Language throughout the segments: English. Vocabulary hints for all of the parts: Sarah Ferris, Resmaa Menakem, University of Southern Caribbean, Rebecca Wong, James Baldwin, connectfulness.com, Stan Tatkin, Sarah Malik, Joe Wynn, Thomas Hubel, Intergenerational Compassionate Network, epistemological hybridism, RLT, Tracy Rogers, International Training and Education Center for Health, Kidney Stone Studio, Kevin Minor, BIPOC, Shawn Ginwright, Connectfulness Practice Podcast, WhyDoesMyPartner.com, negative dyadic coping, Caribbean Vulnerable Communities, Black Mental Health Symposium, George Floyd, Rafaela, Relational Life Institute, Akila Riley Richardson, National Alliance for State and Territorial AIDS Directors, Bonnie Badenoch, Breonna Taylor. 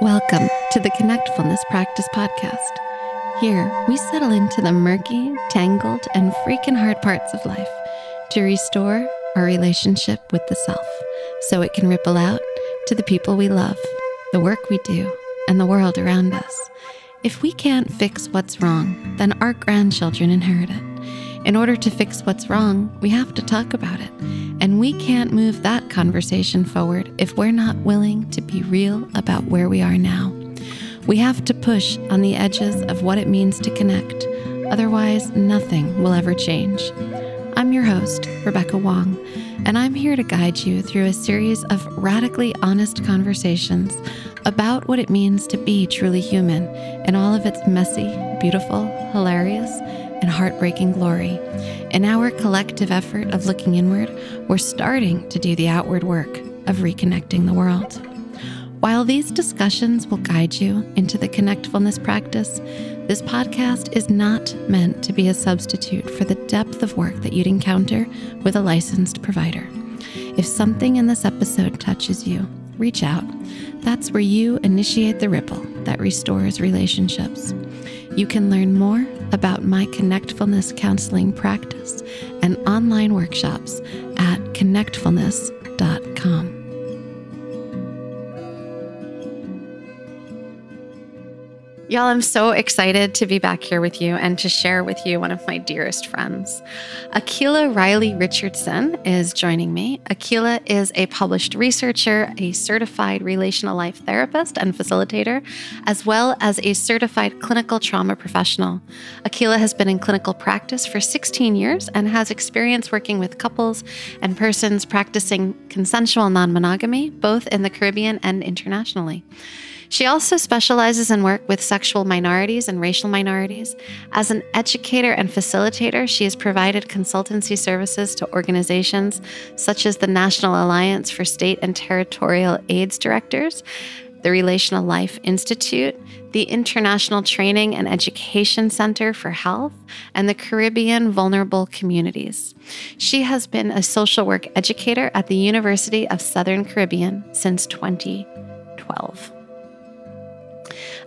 Welcome to the Connectfulness Practice Podcast. Here, we settle into the murky, tangled, and freaking hard parts of life to restore our relationship with the self so it can ripple out to the people we love, the work we do, and the world around us. If we can't fix what's wrong, then our grandchildren inherit it. In order to fix what's wrong, we have to talk about it. And we can't move that conversation forward if we're not willing to be real about where we are now. We have to push on the edges of what it means to connect. Otherwise, nothing will ever change. I'm your host, Rebecca Wong, and I'm here to guide you through a series of radically honest conversations about what it means to be truly human in all of its messy, beautiful, hilarious, and heartbreaking glory. In our collective effort of looking inward, we're starting to do the outward work of reconnecting the world. While these discussions will guide you into the connectfulness practice, this podcast is not meant to be a substitute for the depth of work that you'd encounter with a licensed provider. If something in this episode touches you, reach out. That's where you initiate the ripple that restores relationships. You can learn more about my Connectfulness counseling practice and online workshops at connectfulness.com. Y'all, I'm so excited to be back here with you and to share with you one of my dearest friends. Akila Riley Richardson is joining me. Akila is a published researcher, a certified relational life therapist and facilitator, as well as a certified clinical trauma professional. Akila has been in clinical practice for 16 years and has experience working with couples and persons practicing consensual non-monogamy, both in the Caribbean and internationally. She also specializes in work with sexual minorities and racial minorities. As an educator and facilitator, she has provided consultancy services to organizations such as the National Alliance for State and Territorial AIDS Directors, the Relational Life Institute, the International Training and Education Center for Health, and the Caribbean Vulnerable Communities. She has been a social work educator at the University of Southern Caribbean since 2012.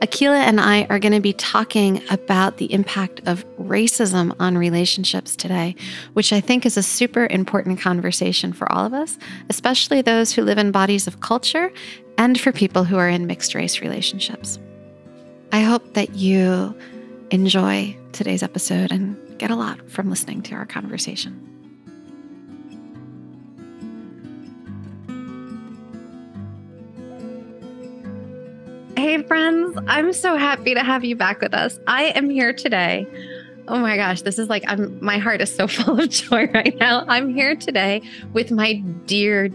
Akila and I are going to be talking about the impact of racism on relationships today, which I think is a super important conversation for all of us, especially those who live in bodies of culture and for people who are in mixed race relationships. I hope that you enjoy today's episode and get a lot from listening to our conversation. Hey friends, I'm so happy to have you back with us. I am here today. Oh my gosh, this is like, my heart is so full of joy right now. I'm here today with my dear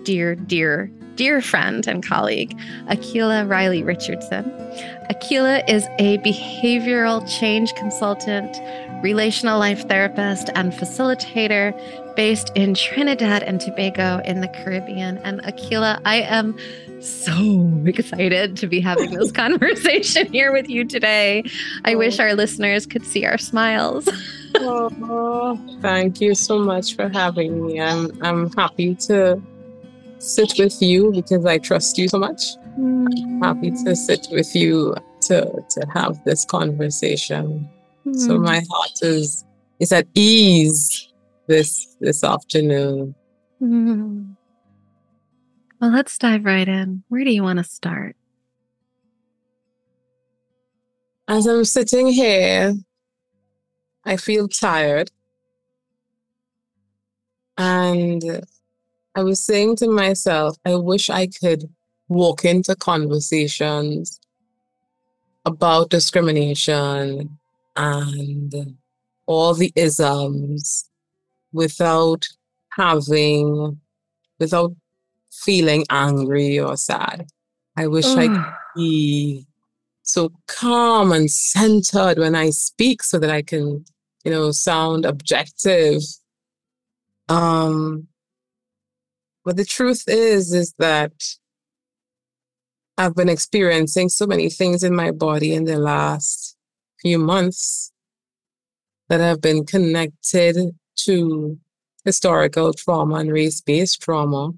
friend and colleague, Akila Riley Richardson. Akila is a behavioral change consultant, relational life therapist, and facilitator based in Trinidad and Tobago in the Caribbean. And Akila, I am so excited to be having this conversation here with you today. I wish our listeners could see our smiles. Oh, thank you so much for having me. I'm happy to sit with you because I trust you so much. I'm happy to sit with you to have this conversation. So my heart is at ease this afternoon. Well, let's dive right in. Where do you want to start? As I'm sitting here, I feel tired. And I was saying to myself, I wish I could walk into conversations about discrimination and all the isms without feeling angry or sad. I wish I could be so calm and centered when I speak so that I can, you know, sound objective. But the truth is that I've been experiencing so many things in my body in the last few months that have been connected to historical trauma and race-based trauma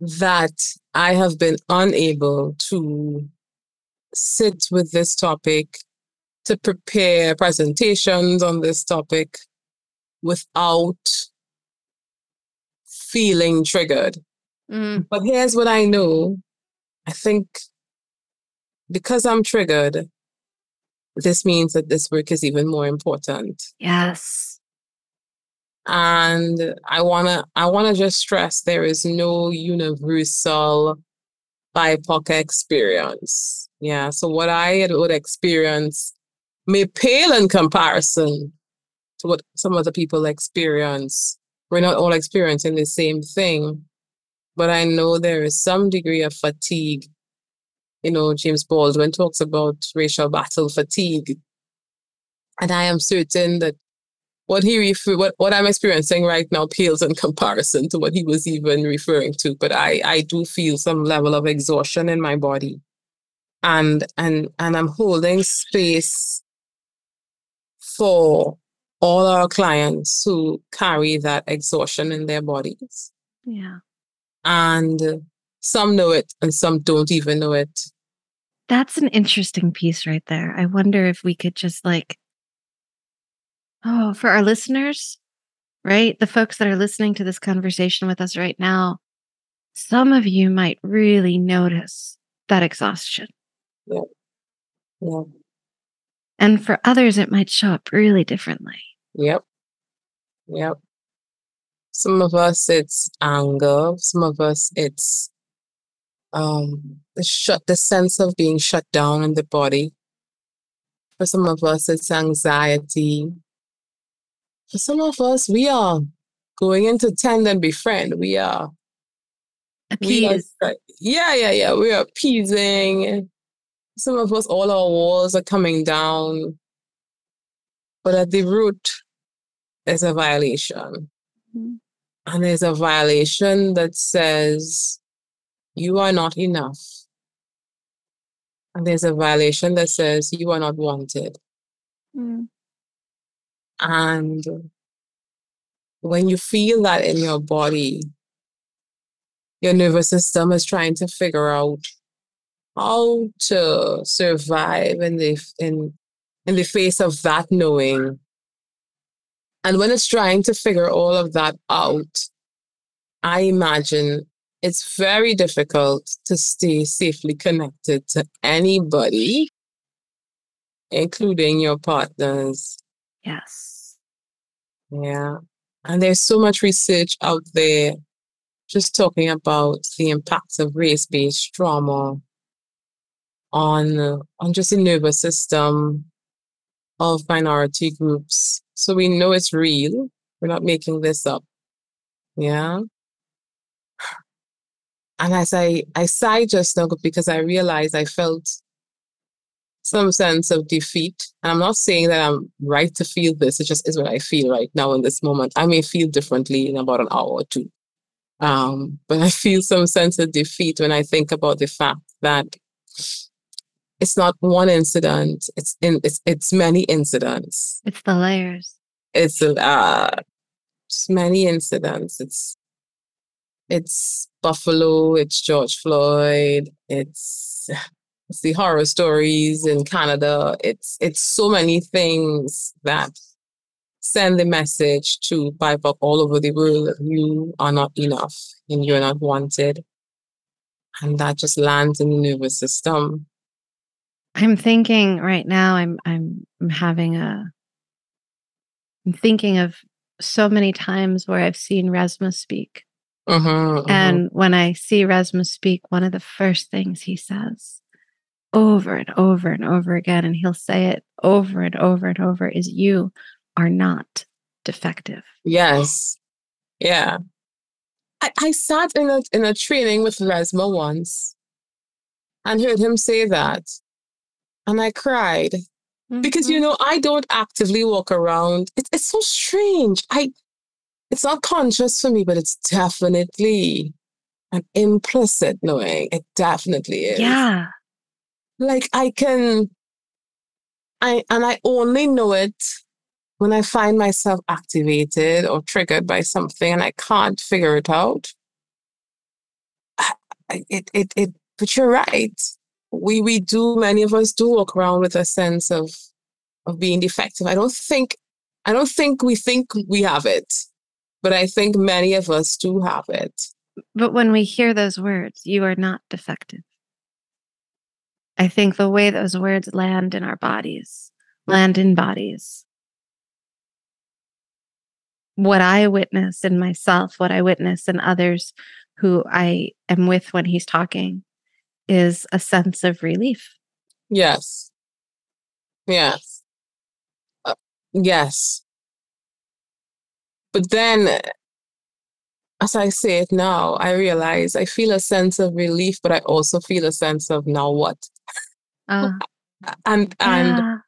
that I have been unable to sit with this topic, to prepare presentations on this topic without feeling triggered. But here's what I know. I think because I'm triggered, this means that this work is even more important. Yes. And I wanna just stress there is no universal BIPOC experience. Yeah. So what I would experience may pale in comparison to what some other people experience. We're not all experiencing the same thing, but I know there is some degree of fatigue. You know, James Baldwin talks about racial battle fatigue. And I am certain that what I'm experiencing right now pales in comparison to what he was even referring to. But I do feel some level of exhaustion in my body. And I'm holding space for all our clients who carry that exhaustion in their bodies. Yeah. And some know it and some don't even know it. That's an interesting piece right there. I wonder if we could just for our listeners, right? The folks that are listening to this conversation with us right now, some of you might really notice that exhaustion. Yeah. Yeah. And for others, it might show up really differently. Yep. Yep. Some of us, it's anger. Some of us, it's the sense of being shut down in the body. For some of us, it's anxiety. For some of us, we are going into tend and befriend. We are appease. Yeah. We are appeasing. Some of us, all our walls are coming down. But at the root, there's a violation. Mm-hmm. And there's a violation that says, you are not enough. And there's a violation that says, you are not wanted. Mm-hmm. And when you feel that in your body, your nervous system is trying to figure out how to survive in the face of that knowing. And when it's trying to figure all of that out, I imagine it's very difficult to stay safely connected to anybody, including your partners. Yes. Yeah. And there's so much research out there just talking about the impacts of race-based trauma on just the nervous system of minority groups. So we know it's real. We're not making this up. Yeah. And as I sighed just now because I realized I felt some sense of defeat. And I'm not saying that I'm right to feel this. It just is what I feel right now in this moment. I may feel differently in about an hour or two. But I feel some sense of defeat when I think about the fact that it's not one incident. It's many incidents. It's the layers. It's many incidents. It's Buffalo. It's George Floyd. It's the horror stories in Canada. It's so many things that send the message to BIPOC all over the world that you are not enough and you're not wanted, and that just lands in the nervous system. I'm thinking right now, I'm thinking of so many times where I've seen Resmaa speak. And when I see Resmaa speak, one of the first things he says over and over and over again, and he'll say it over and over and over, is you are not defective. Yes. Yeah. I sat in a training with Resmaa once and heard him say that. And I cried. Mm-hmm. Because, I don't actively walk around. It's so strange. It's not conscious for me, but it's definitely an implicit knowing. It definitely is. Yeah. Like I only know it when I find myself activated or triggered by something and I can't figure it out. But you're right. We do, many of us do walk around with a sense of being defective. I don't think we think we have it, but I think many of us do have it. But when we hear those words, you are not defective. I think the way those words land in our bodies, land in bodies. What I witness in myself, what I witness in others who I am with when he's talking is a sense of relief. Yes. Yes. Yes. But then, as I say it now, I realize I feel a sense of relief, but I also feel a sense of now what? And that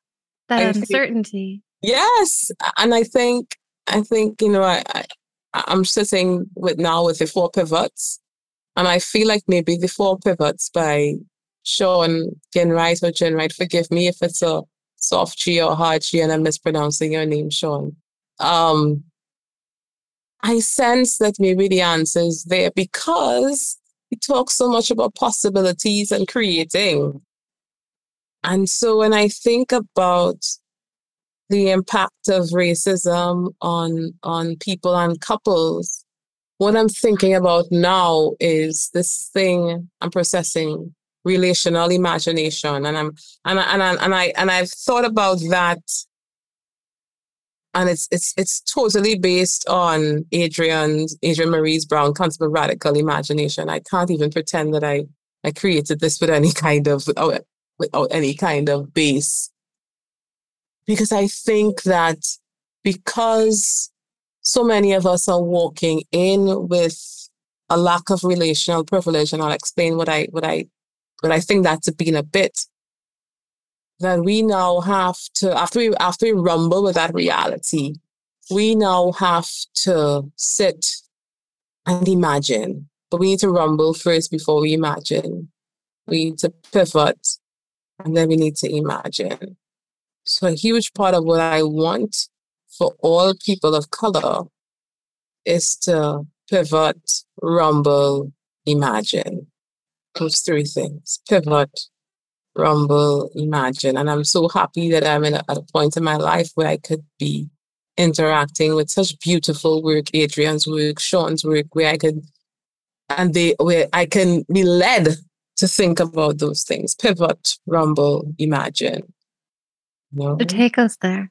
uncertainty. Yes. And I think, I'm sitting with the four pivots. And I feel like maybe the four pivots by Shawn Ginwright or Ginwright, forgive me if it's a soft G or hard G and I'm mispronouncing your name, Shawn. I sense that maybe the answer is there because he talks so much about possibilities and creating. And so when I think about the impact of racism on people and couples, what I'm thinking about now is this thing I'm processing, relational imagination, and I've thought about that, and it's totally based on Adrian Marie Brown concept of radical imagination. I can't even pretend that I created this without any kind of base, because I think that because so many of us are walking in with a lack of relational privilege, and I'll explain what I think that's been a bit. That we now have to, after we rumble with that reality, we now have to sit and imagine. But we need to rumble first before we imagine. We need to pivot, and then we need to imagine. So a huge part of what I want for all people of color is to pivot, rumble, imagine. Those three things. Pivot, rumble, imagine. And I'm so happy that I'm at a point in my life where I could be interacting with such beautiful work, Adrian's work, Shawn's work, where I can be led to think about those things. Pivot, rumble, imagine. No? So take us there.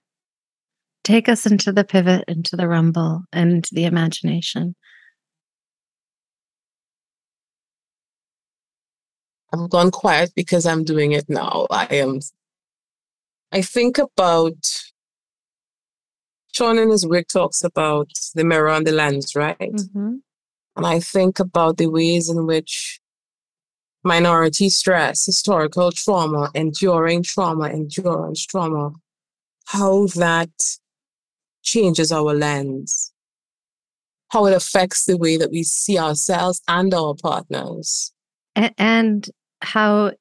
Take us into the pivot, into the rumble, and into the imagination. I'm gone quiet because I'm doing it now. I think about Shawn in his work talks about the mirror and the lens, right? Mm-hmm. And I think about the ways in which minority stress, historical trauma, enduring trauma, endurance trauma, how that changes our lens, how it affects the way that we see ourselves and our partners. And how it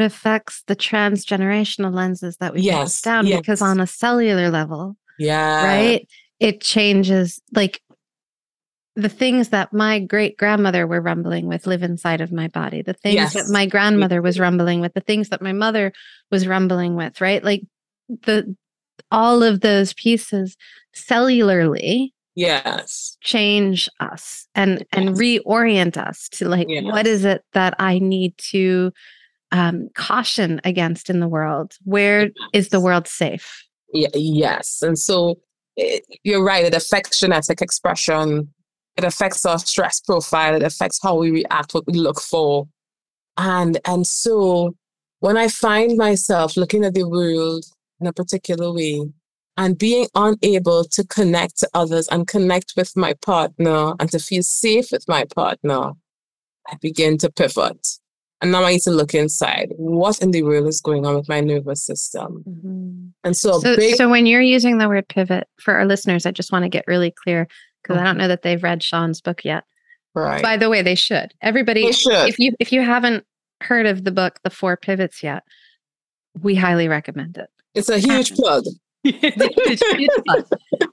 affects the transgenerational lenses that we pass down, because on a cellular level, right, it changes. Like the things that my great-grandmother were rumbling with live inside of my body. The things that my grandmother was rumbling with, the things that my mother was rumbling with, right? Like all of those pieces cellularly change us and reorient us to what is it that I need to caution against in the world? Where is the world safe? And so you're right. It affects genetic expression. It affects our stress profile. It affects how we react, what we look for. And so when I find myself looking at the world in a particular way, and being unable to connect to others and connect with my partner and to feel safe with my partner, I begin to pivot. And now I need to look inside. What in the world is going on with my nervous system? Mm-hmm. And so when you're using the word pivot, for our listeners, I just want to get really clear, because I don't know that they've read Shawn's book yet. Right. By the way, they should. Everybody, they should. If you haven't heard of the book, The Four Pivots, yet, we highly recommend it. It's a huge plug.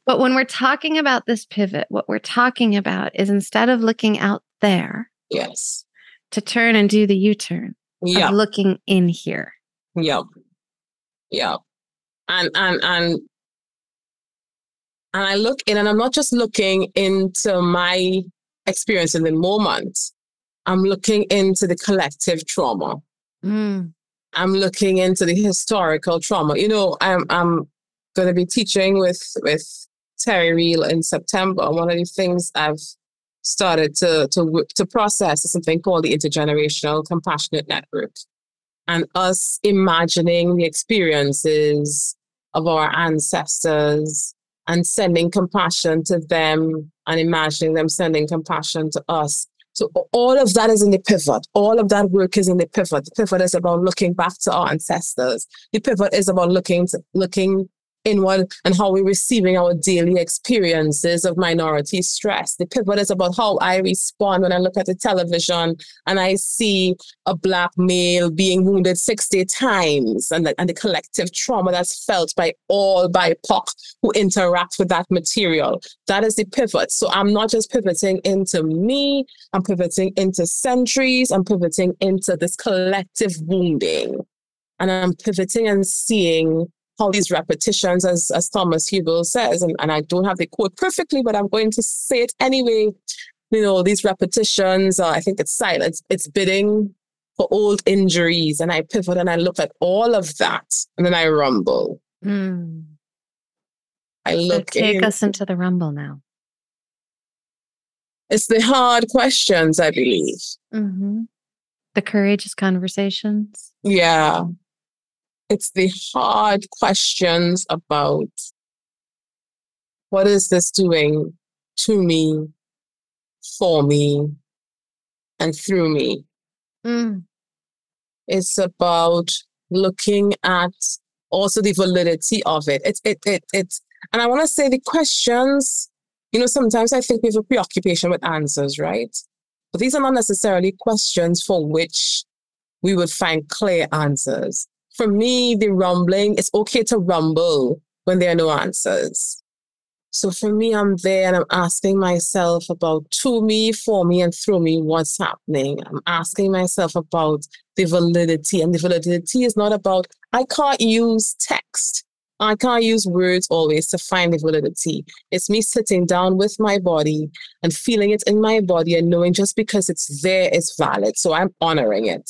But when we're talking about this pivot, what we're talking about is, instead of looking out there, yes, to turn and do the U-turn, yeah, of looking in here. Yep. Yep. And I look in, and I'm not just looking into my experience in the moment. I'm looking into the collective trauma. Mm. I'm looking into the historical trauma. You know, I'm going to be teaching with Terry Real in September. One of the things I've started to process is something called the Intergenerational Compassionate Network, and us imagining the experiences of our ancestors and sending compassion to them, and imagining them sending compassion to us. So all of that is in the pivot. All of that work is in the pivot. The pivot is about looking back to our ancestors. The pivot is about looking inward and how we're receiving our daily experiences of minority stress. The pivot is about how I respond when I look at the television and I see a Black male being wounded 60 times and the collective trauma that's felt by all BIPOC who interact with that material. That is the pivot. So I'm not just pivoting into me, I'm pivoting into centuries, I'm pivoting into this collective wounding. And I'm pivoting and seeing how these repetitions, as Thomas Hubel says, and I don't have the quote perfectly, but I'm going to say it anyway. You know, these repetitions, I think it's silence, it's bidding for old injuries. And I pivot and I look at all of that, and then I rumble. Mm. Take us into the rumble now. It's the hard questions, I believe. Mm-hmm. The courageous conversations. Yeah. It's the hard questions about, what is this doing to me, for me, and through me? Mm. It's about looking at also the validity of it. And I want to say the questions, you know, sometimes I think we have a preoccupation with answers, right? But these are not necessarily questions for which we would find clear answers. For me, the rumbling, it's okay to rumble when there are no answers. So for me, I'm there and I'm asking myself about to me, for me, and through me, what's happening. I'm asking myself about the validity. And the validity is not about, I can't use text. I can't use words always to find the validity. It's me sitting down with my body and feeling it in my body and knowing just because it's there, it's valid. So I'm honoring it.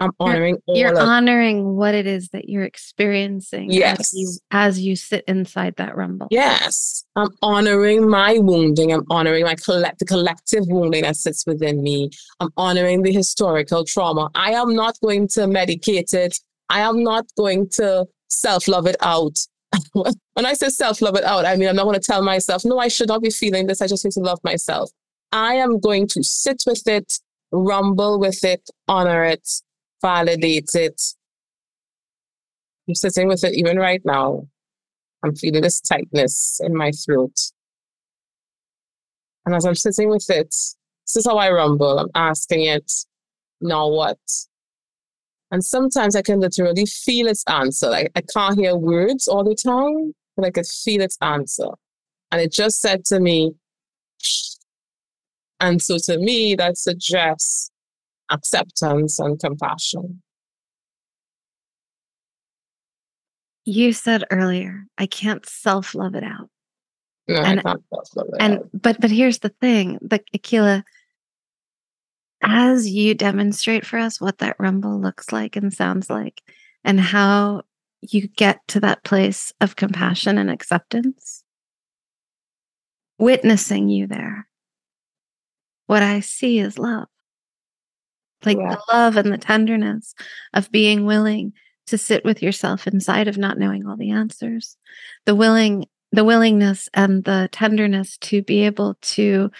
I'm honoring honoring what it is that you're experiencing, yes, as you sit inside that rumble. Yes. I'm honoring my wounding. I'm honoring my collective wounding that sits within me. I'm honoring the historical trauma. I am not going to medicate it. I am not going to self-love it out. When I say self-love it out, I mean, I'm not going to tell myself, no, I should not be feeling this. I just need to love myself. I am going to sit with it, rumble with it, honor it, validate it. I'm sitting with it even right now. I'm feeling this tightness in my throat. And as I'm sitting with it, this is how I rumble. I'm asking it, now what? And sometimes I can literally feel its answer. Like, I can't hear words all the time, but I can feel its answer. And it just said to me, and so to me, that suggests acceptance and compassion. You said earlier, I can't self-love it out. No, I can't self-love it out. But here's the thing, Akila, as you demonstrate for us what that rumble looks like and sounds like, and how you get to that place of compassion and acceptance, witnessing you there, what I see is love. Like, yeah, the love and the tenderness of being willing to sit with yourself inside of not knowing all the answers, the willingness and the tenderness to be able to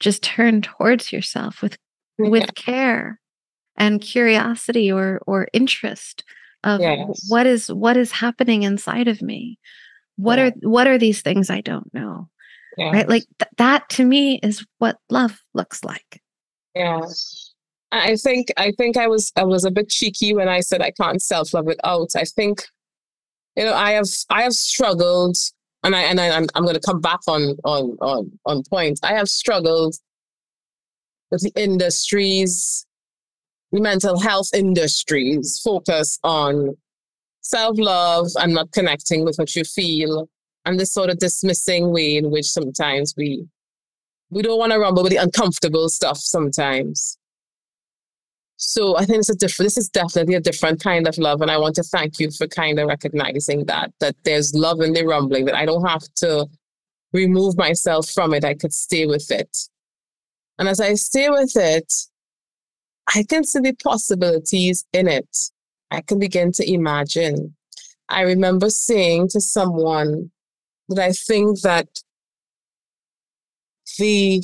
just turn towards yourself with care and curiosity or interest of what is happening inside of me. What are these things I don't know? Yes. Right? Like that to me is what love looks like. Yeah. I think I was a bit cheeky when I said I can't self-love it out. I think, I have struggled, and I'm going to come back on point. I have struggled with the industries, the mental health industries focus on self-love and not connecting with what you feel, and this sort of dismissing way in which sometimes we don't want to rumble with the uncomfortable stuff sometimes. So I think this is definitely a different kind of love. And I want to thank you for kind of recognizing that there's love in the rumbling, that I don't have to remove myself from it. I could stay with it. And as I stay with it, I can see the possibilities in it. I can begin to imagine. I remember saying to someone that I think that the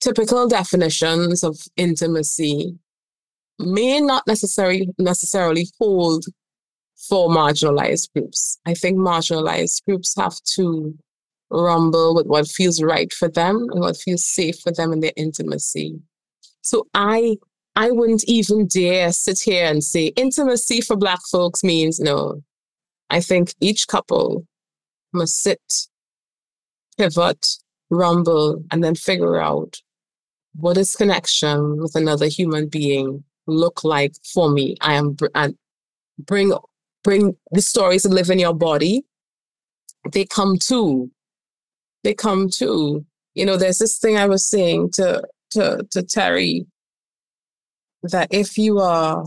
typical definitions of intimacy may not necessarily hold for marginalized groups. I think marginalized groups have to rumble with what feels right for them and what feels safe for them in their intimacy. So I wouldn't even dare sit here and say intimacy for Black folks means no. I think each couple must sit, pivot, rumble, and then figure out what is connection with another human being look like for me. Bring the stories that live in your body. They come too. There's this thing I was saying to Terry, that if you are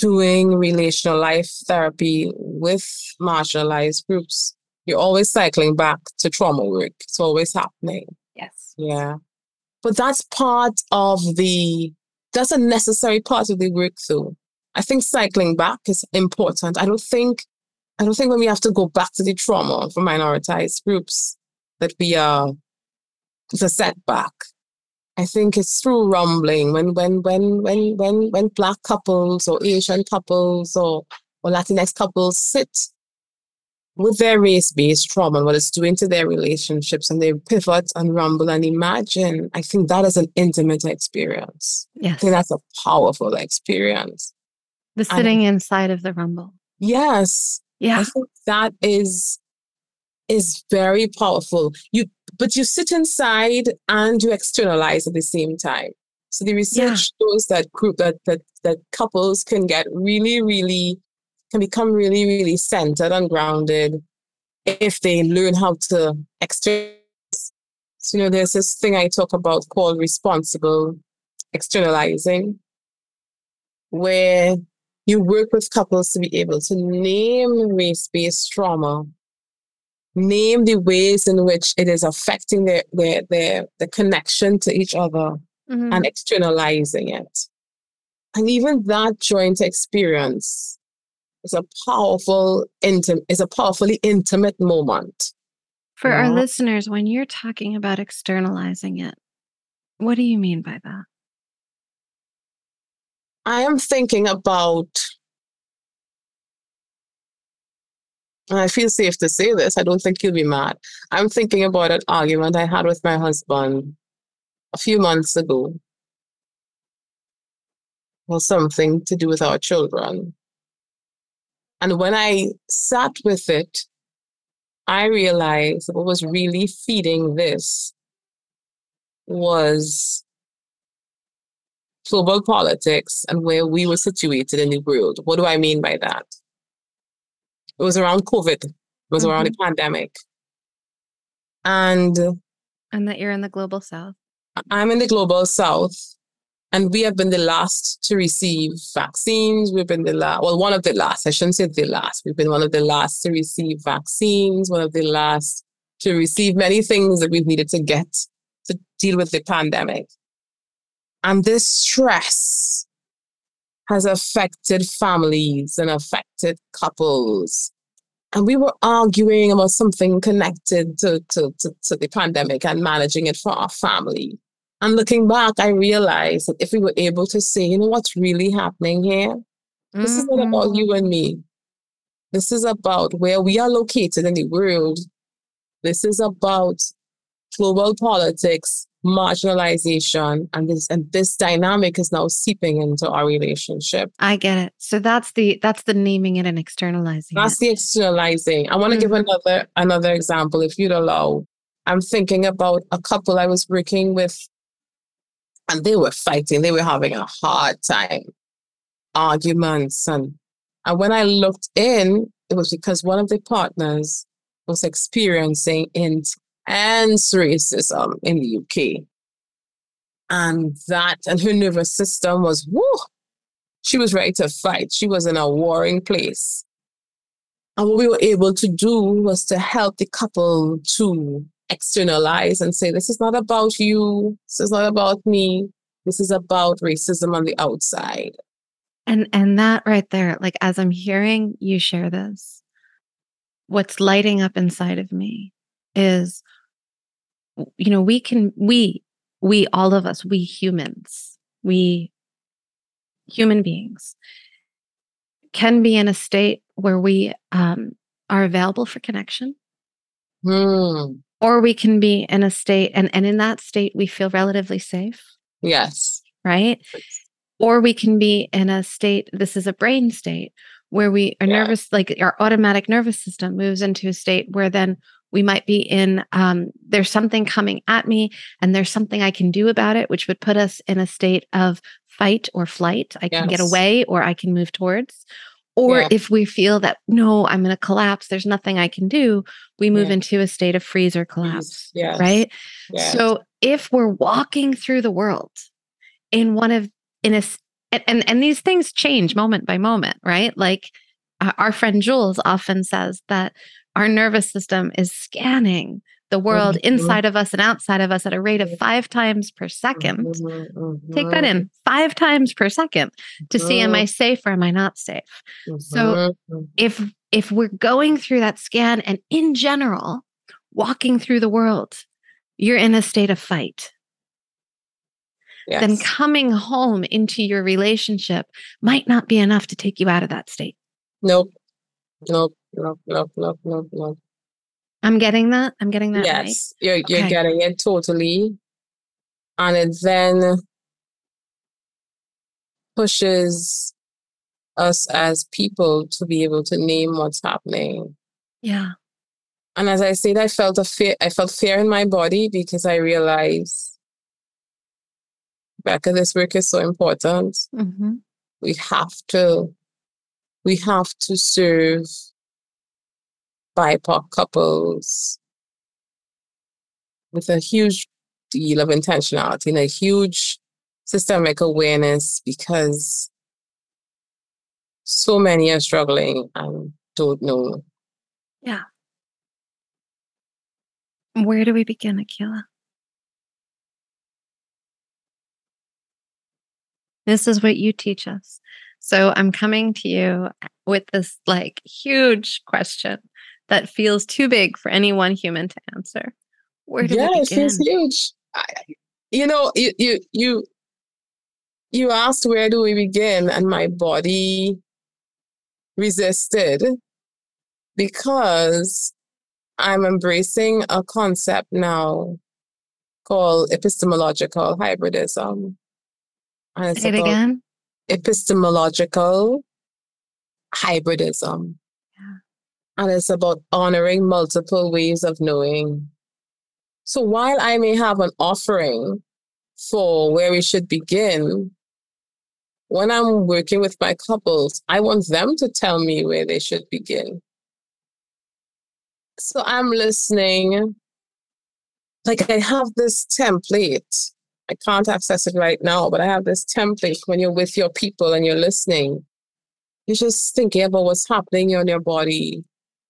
doing relational life therapy with marginalized groups, you're always cycling back to trauma work. It's always happening. Yes. Yeah. But that's a necessary part of the work though. I think cycling back is important. I don't think when we have to go back to the trauma for minoritized groups that we are, it's a setback. I think it's through rumbling when Black couples or Asian couples or Latinx couples sit with their race-based trauma and what it's doing to their relationships, and they pivot and rumble and imagine. I think that is an intimate experience. Yes. I think that's a powerful experience. The sitting inside of the rumble. Yes. Yeah. I think that is very powerful. But you sit inside and you externalize at the same time. So the research shows that that couples can get really, really centered and grounded if they learn how to externalize. So, there's this thing I talk about called responsible externalizing, where you work with couples to be able to name race-based trauma, name the ways in which it is affecting their connection to each other, mm-hmm. and externalizing it. And even that joint experience is a powerfully intimate moment. For our listeners, when you're talking about externalizing it, what do you mean by that? I am thinking about, and I feel safe to say this, I don't think you'll be mad. I'm thinking about an argument I had with my husband a few months ago. Well, something to do with our children. And when I sat with it, I realized what was really feeding this was global politics and where we were situated in the world. What do I mean by that? It was around COVID. It was around the pandemic. And that you're in the global South. I'm in the global South. And we have been the last to receive vaccines. We've been one of the last. I shouldn't say the last. We've been one of the last to receive vaccines, one of the last to receive many things that we've needed to get to deal with the pandemic. And this stress has affected families and affected couples. And we were arguing about something connected to the pandemic and managing it for our family. And looking back, I realized that if we were able to say, you know, what's really happening here? This is not about you and me. This is about where we are located in the world. This is about global politics, marginalization, and this dynamic is now seeping into our relationship. I get it. So that's the naming it and externalizing. That's the externalizing. I want to give another example, if you'd allow. I'm thinking about a couple I was working with, and they were fighting. They were having a hard time, arguments, and when I looked in, it was because one of the partners was experiencing intense racism in the UK. And her nervous system was, woo! She was ready to fight. She was in a warring place. And what we were able to do was to help the couple to externalize and say, this is not about you. This is not about me. This is about racism on the outside. And that right there, like as I'm hearing you share this, what's lighting up inside of me is, you know, we all of us, we human beings can be in a state where we are available for connection. Or we can be in a state, and in that state, we feel relatively safe. Yes. Right? Or we can be in a state, this is a brain state, where we are nervous, like our automatic nervous system moves into a state where then we might be in, there's something coming at me and there's something I can do about it, which would put us in a state of fight or flight. I can get away or I can move towards. Or if we feel that, no, I'm going to collapse, there's nothing I can do, we move into a state of freeze or collapse, right? Yes. So if we're walking through the world and these things change moment by moment, right? Like our friend Jules often says that our nervous system is scanning the world inside of us and outside of us at a rate of 5 times per second. Take that in, 5 times per second to see, am I safe or am I not safe? So if we're going through that scan and in general, walking through the world, you're in a state of fight. Yes. Then coming home into your relationship might not be enough to take you out of that state. Nope. I'm getting that. Yes, right? You're getting it totally. And it then pushes us as people to be able to name what's happening. Yeah. And as I said, I felt fear in my body because I realized, Rebecca, this work is so important. Mm-hmm. We have to serve BIPOC couples with a huge deal of intentionality and a huge systemic awareness because so many are struggling and don't know. Yeah. Where do we begin, Akila? This is what you teach us. So I'm coming to you with this like huge question that feels too big for any one human to answer. Where do we begin? Yes, it's huge. You asked where do we begin, and my body resisted because I'm embracing a concept now called epistemological hybridism. Say it again. Epistemological hybridism. Yeah. And it's about honoring multiple ways of knowing. So while I may have an offering for where we should begin, when I'm working with my couples, I want them to tell me where they should begin. So I'm listening. Like I have this template. I can't access it right now, but I have this template. When you're with your people and you're listening, you're just thinking about what's happening in your body.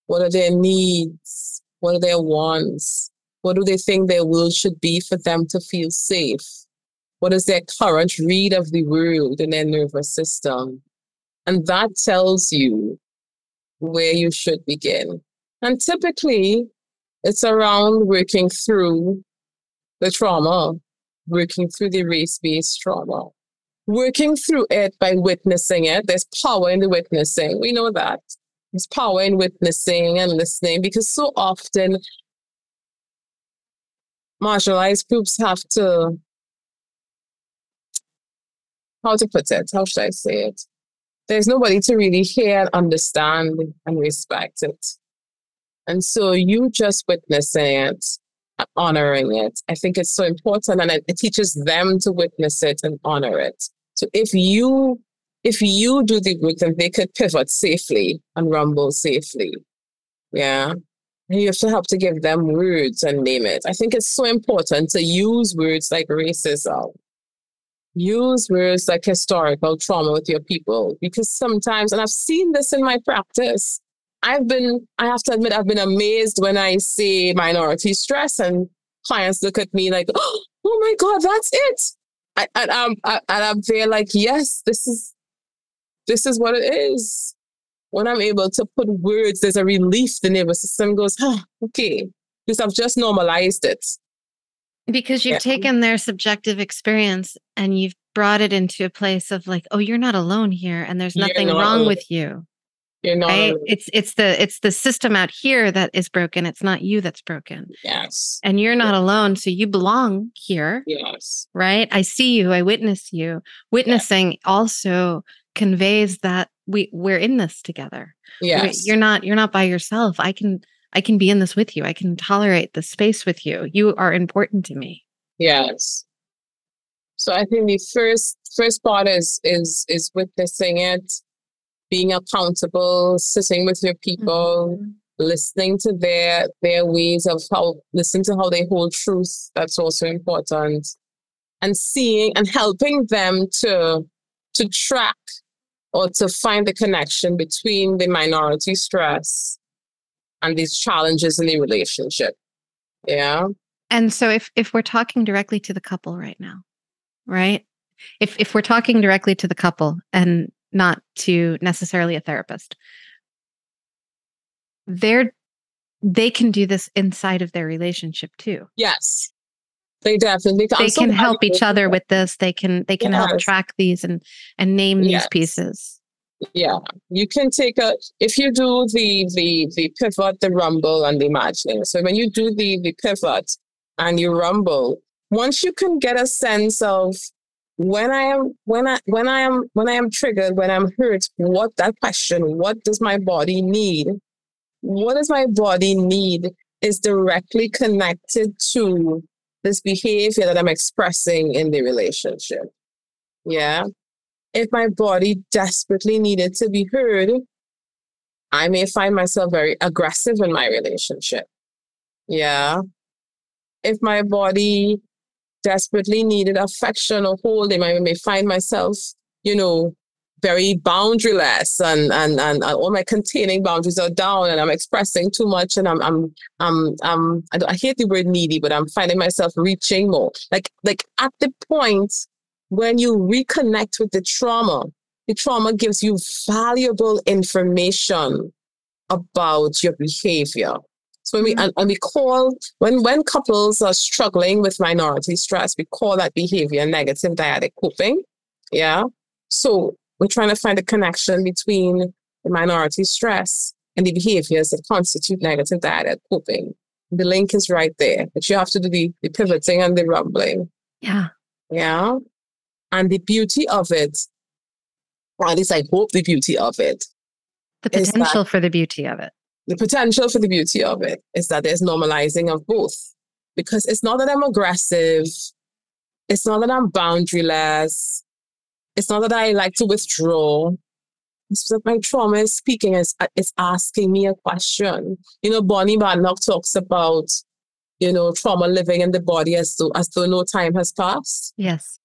What are their needs? What are their wants? What do they think their will should be for them to feel safe? what is their current read of the world and their nervous system. And that tells you where you should begin. And typically, it's around working through the trauma, working through the race-based trauma, working through it by witnessing it. There's power in the witnessing. We know that. There's power in witnessing and listening, because so often marginalized groups have to, how to put it? How should I say it? There's nobody to really hear and understand and respect it. And so you just witnessing it, honoring it. I think it's so important, and it teaches them to witness it and honor it. So if you do the work, then they could pivot safely and rumble safely. Yeah. And you have to help to give them words and name it. I think it's so important to use words like racism. Use words like historical trauma with your people, because sometimes, and I've seen this in my practice, I have to admit, I've been amazed when I see minority stress and clients look at me like, oh my God, that's it. And I'm there like, yes, this is what it is. When I'm able to put words, there's a relief. The nervous system goes, okay, because I've just normalized it. Because you've taken their subjective experience and you've brought it into a place of like, oh, you're not alone here, and there's nothing wrong with you. You're not. Right? It's the system out here that is broken. It's not you that's broken. Yes. And you're not alone, so you belong here. Yes. Right? I see you. I witness you. Witnessing also conveys that we're in this together. Yes. You're not by yourself. I can be in this with you. I can tolerate the space with you. You are important to me. Yes. So I think the first part is witnessing it, being accountable, sitting with your people, mm-hmm. listening to their ways of how they hold truth. That's also important. And seeing and helping them to track or to find the connection between the minority stress and these challenges in the relationship. Yeah. And so if we're talking directly to the couple right now, right? If we're talking directly to the couple and not to necessarily a therapist, they can do this inside of their relationship too. Yes. They definitely can. They can help each other with this. They can help track these and name these pieces. Yeah, you can take if you do the pivot, the rumble, and the imagining. So when you do the pivot and you rumble, once you can get a sense of when I am triggered, when I'm hurt, what does my body need? What does my body need is directly connected to this behavior that I'm expressing in the relationship. Yeah. If my body desperately needed to be heard, I may find myself very aggressive in my relationship. Yeah. If my body desperately needed affection or holding, I may find myself, very boundaryless and all my containing boundaries are down and I'm expressing too much and I hate the word needy, but I'm finding myself reaching more. Like at the point when you reconnect with the trauma gives you valuable information about your behavior. So when we call when couples are struggling with minority stress, we call that behavior negative dyadic coping. Yeah. So we're trying to find a connection between the minority stress and the behaviors that constitute negative dyadic coping. The link is right there, but you have to do the pivoting and the rumbling. Yeah. Yeah. And the beauty of it, or at least I hope the beauty of it. The potential for the beauty of it is that there's normalizing of both. Because it's not that I'm aggressive. It's not that I'm boundaryless. It's not that I like to withdraw. It's that my trauma is speaking. It's asking me a question. Bonnie Badenoch talks about, trauma living in the body as though no time has passed. Yes.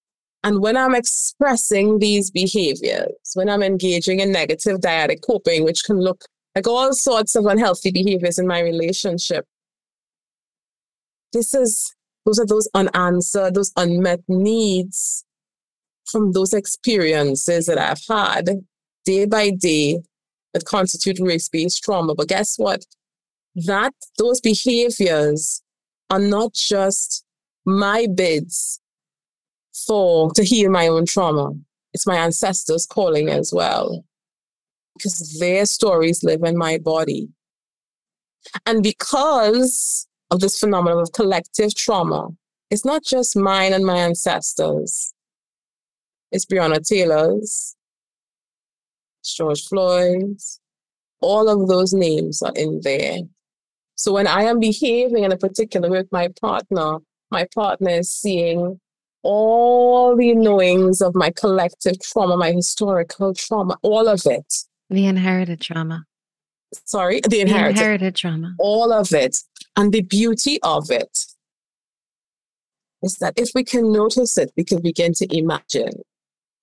And when I'm expressing these behaviors, when I'm engaging in negative dyadic coping, which can look like all sorts of unhealthy behaviors in my relationship, this is Those are those unanswered, those unmet needs from those experiences that I've had day by day that constitute race-based trauma. But guess what? Those behaviors are not just my bids to heal my own trauma. It's my ancestors' calling as well, because their stories live in my body. And because of this phenomenon of collective trauma, it's not just mine and my ancestors. It's Breonna Taylor's, George Floyd's, all of those names are in there. So when I am behaving in a particular way with my partner is seeing all the knowings of my collective trauma, my historical trauma, all of it. The inherited trauma. Sorry, the inherited trauma. All of it. And the beauty of it is that if we can notice it, we can begin to imagine.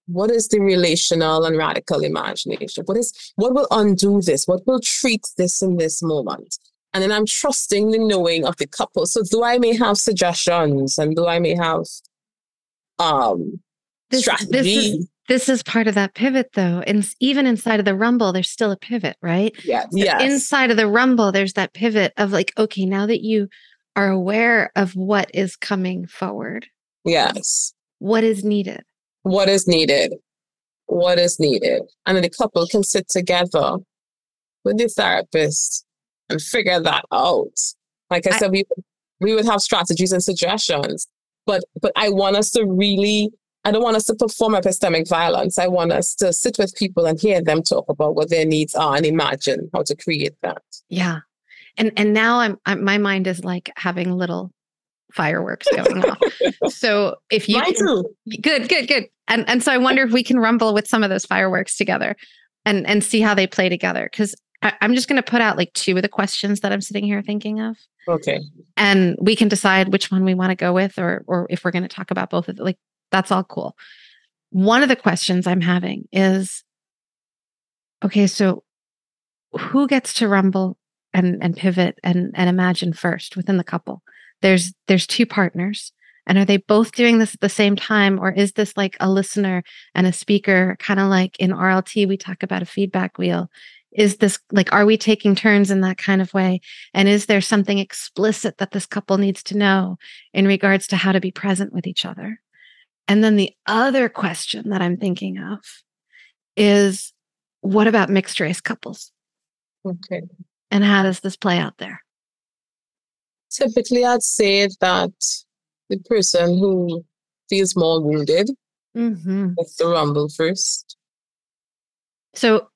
What is the relational and radical imagination? What will undo this? What will treat this in this moment? And then I'm trusting the knowing of the couple. So though I may have suggestions and though I may have strategy. This is part of that pivot, though. And even inside of the rumble, there's still a pivot, right? Yes. Yes. Inside of the rumble, there's that pivot of like, okay, now that you are aware of what is coming forward. Yes. What is needed? What is needed? What is needed? And then the couple can sit together with the therapist and figure that out. Like I said, we would have strategies and suggestions, but I want us to really, I don't want us to perform epistemic violence. I want us to sit with people and hear them talk about what their needs are and imagine how to create that. Yeah. And now my mind is like having little fireworks going off. So if you good. And so I wonder if we can rumble with some of those fireworks together and see how they play together. Because I'm just going to put out like two of the questions that I'm sitting here thinking of. Okay. And we can decide which one we want to go with or if we're going to talk about both of them. Like, that's all cool. One of the questions I'm having is, okay, so who gets to rumble and pivot and imagine first within the couple? There's two partners. And are they both doing this at the same time? Or is this like a listener and a speaker, kind of like in RLT, we talk about a feedback wheel. Is this like, are we taking turns in that kind of way? And is there something explicit that this couple needs to know in regards to how to be present with each other? And then the other question that I'm thinking of is, what about mixed race couples? Okay. And how does this play out there? Typically, I'd say that the person who feels more wounded, gets the rumble first. So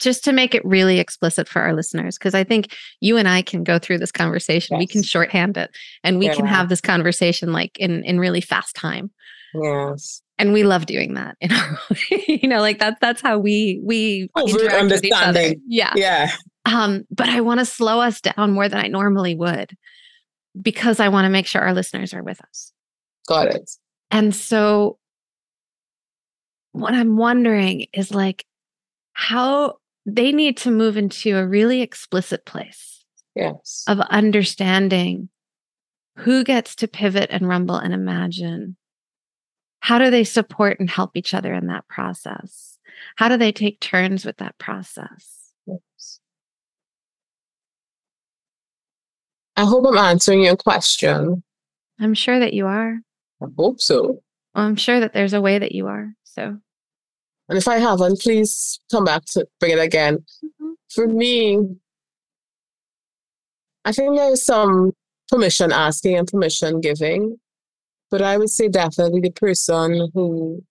just to make it really explicit for our listeners, because I think you and I can go through this conversation. Yes. We can shorthand it and we can have this conversation like in really fast time. Yes. And we love doing that in our way. You know, like that's how we interact with each other. Yeah. Yeah. But I want to slow us down more than I normally would because I want to make sure our listeners are with us. Got it. And so what I'm wondering is like how they need to move into a really explicit place. Yes. Of understanding who gets to pivot and rumble and imagine. How do they support and help each other in that process? How do they take turns with that process? Yes. I hope I'm answering your question. I'm sure that you are. I hope so. Well, I'm sure that there's a way that you are. So, and if I haven't, please come back to bring it again. Mm-hmm. For me, I think there's some permission asking and permission giving. But I would say definitely the person who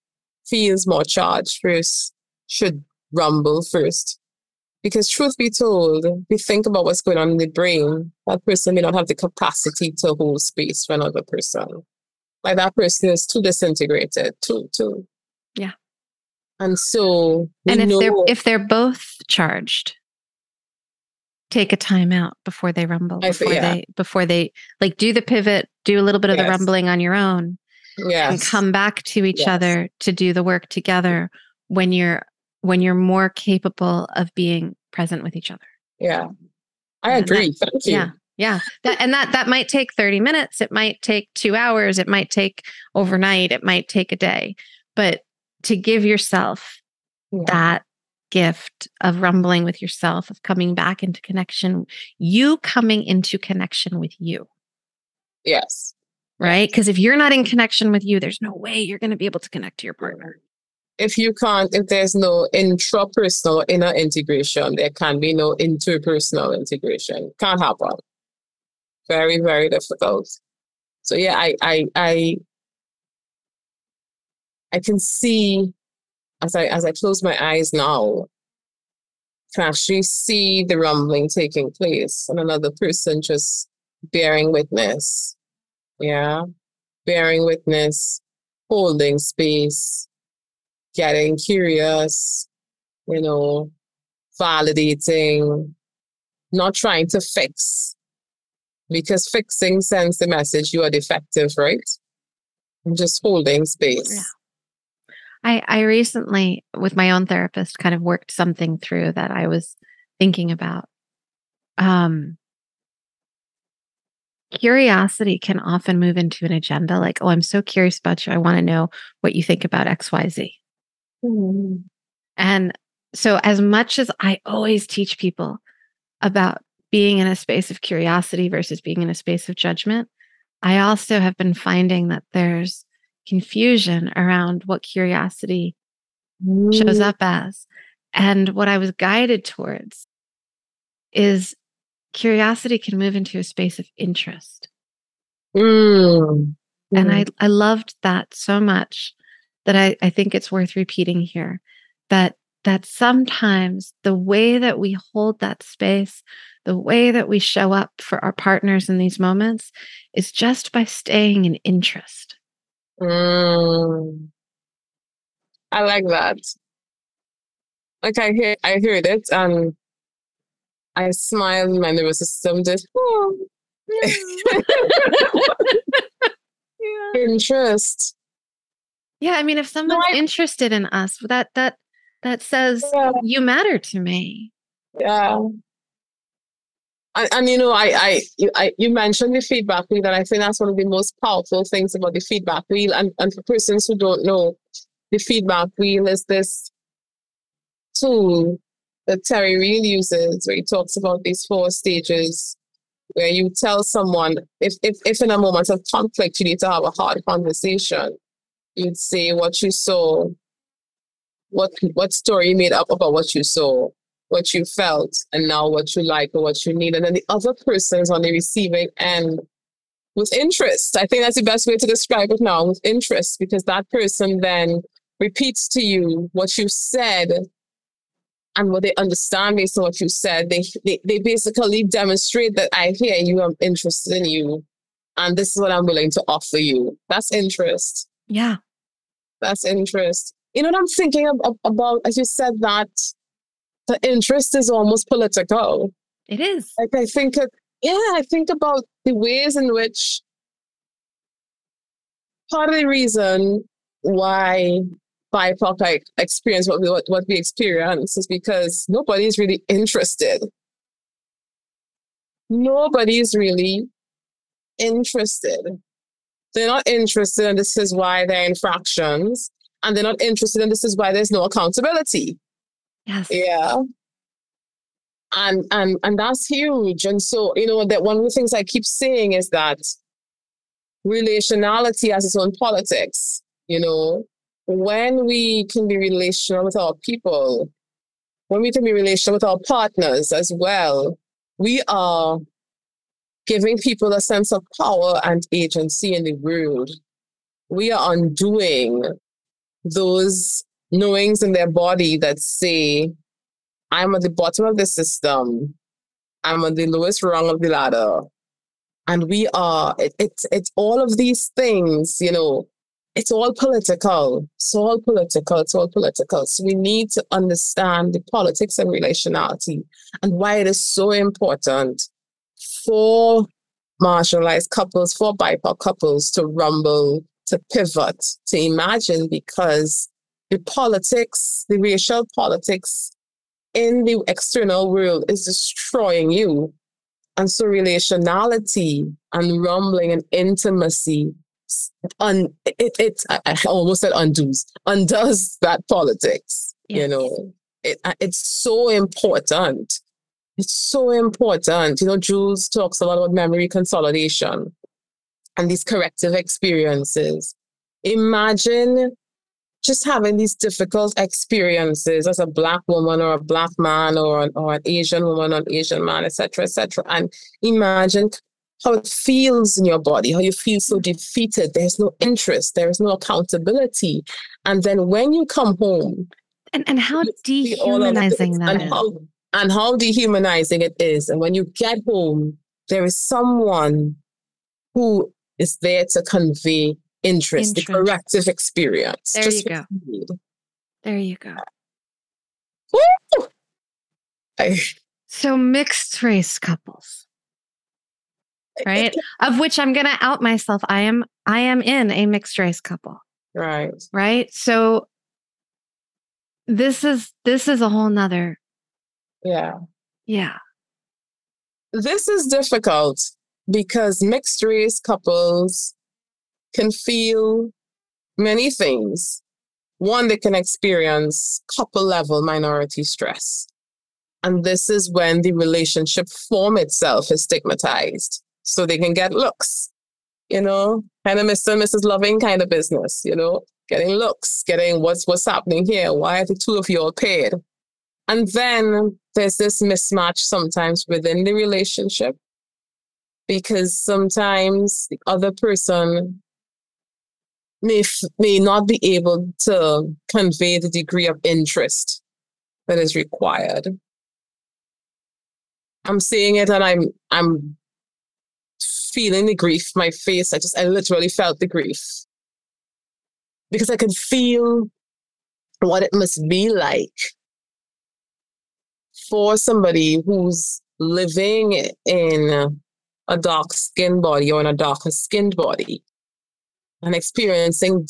feels more charged first should rumble first. Because truth be told, if we think about what's going on in the brain, that person may not have the capacity to hold space for another person. Like that person is too disintegrated, too. Yeah. And so if they're both charged, take a time out before they rumble, before they like do the pivot, do a little bit of the rumbling on your own, and come back to each other to do the work together when you're more capable of being present with each other. Yeah. I agree. Thank you. Yeah. Yeah. That might take 30 minutes. It might take 2 hours. It might take overnight. It might take a day. But to give yourself that gift of rumbling with yourself, of coming back into connection, you coming into connection with you. Yes. Right? Because if you're not in connection with you, there's no way you're going to be able to connect to your partner. If there's no intrapersonal inner integration, there can be no interpersonal integration. Can't happen. Very, very difficult. So yeah, I can see as I close my eyes now, can actually see the rumbling taking place and another person just bearing witness. Yeah. Bearing witness, holding space, getting curious, validating, not trying to fix, because fixing sends the message you are defective, right? And just holding space. Yeah. I recently, with my own therapist, kind of worked something through that I was thinking about. Curiosity can often move into an agenda like, oh, I'm so curious about you. I want to know what you think about XYZ. Mm-hmm. And so as much as I always teach people about being in a space of curiosity versus being in a space of judgment, I also have been finding that there's confusion around what curiosity shows up as. And what I was guided towards is curiosity can move into a space of interest. Mm-hmm. And I loved that so much that I think it's worth repeating here, that sometimes the way that we hold that space, the way that we show up for our partners in these moments is just by staying in interest. I like that. Like I heard it and I smiled and my nervous system just, interest. Yeah, I mean, if someone's interested in us, that says you matter to me. Yeah, and you mentioned the feedback wheel, and I think that's one of the most powerful things about the feedback wheel. And for persons who don't know, the feedback wheel is this tool that Terry Real uses, where he talks about these 4 stages, where you tell someone if in a moment of conflict you need to have a hard conversation. You'd say what you saw, what story you made up about what you saw, what you felt, and now what you like or what you need. And then the other person is on the receiving end with interest. I think that's the best way to describe it now, with interest, because that person then repeats to you what you said and what they understand based on what you said. They basically demonstrate that I hear you, I'm interested in you, and this is what I'm willing to offer you. That's interest. Yeah. That's interest. You know what I'm thinking about as you said that the interest is almost political. It is. Like I think about the ways in which part of the reason why BIPOC experience what we experience is because nobody's really interested. Nobody's really interested. They're not interested, and this is why they're infractions. And they're not interested, and this is why there's no accountability. Yes. Yeah. And that's huge. And so, that one of the things I keep saying is that relationality has its own politics. When we can be relational with our people, when we can be relational with our partners as well, we are giving people a sense of power and agency in the world. We are undoing those knowings in their body that say, I'm at the bottom of the system. I'm on the lowest rung of the ladder. And we are, it's all of these things, it's all political. It's all political. So we need to understand the politics of relationality and why it is so important for marginalized couples, for BIPOC couples to rumble, to pivot, to imagine, because the politics, the racial politics in the external world is destroying you. And so relationality and rumbling and intimacy, I almost said undoes that politics. Yes. You know, it's so important. It's so important. You know, Jules talks a lot about memory consolidation and these corrective experiences. Imagine just having these difficult experiences as a Black woman or a Black man or an Asian woman or an Asian man, et cetera, and imagine how it feels in your body, how you feel so defeated. There's no interest. There is no accountability. And then when you come home... And how dehumanizing that is. And how dehumanizing it is. And when you get home, there is someone who is there to convey interest, the corrective experience. There you go. There you go. Woo! So mixed race couples, right? Of which I'm going to out myself. I am in a mixed race couple. Right. Right. So this is a whole nother. Yeah. Yeah. This is difficult because mixed race couples can feel many things. One, they can experience couple-level minority stress. And this is when the relationship form itself is stigmatized. So they can get looks, you know, kind of Mr. and Mrs. Loving kind of business, you know, getting looks, getting what's happening here. Why are the two of you all paired? And then there's this mismatch sometimes within the relationship, because sometimes the other person may not be able to convey the degree of interest that is required. I'm seeing it and I'm feeling the grief. My face, I literally felt the grief because I could feel what it must be like for somebody who's living in a dark-skinned body or in a darker-skinned body, and experiencing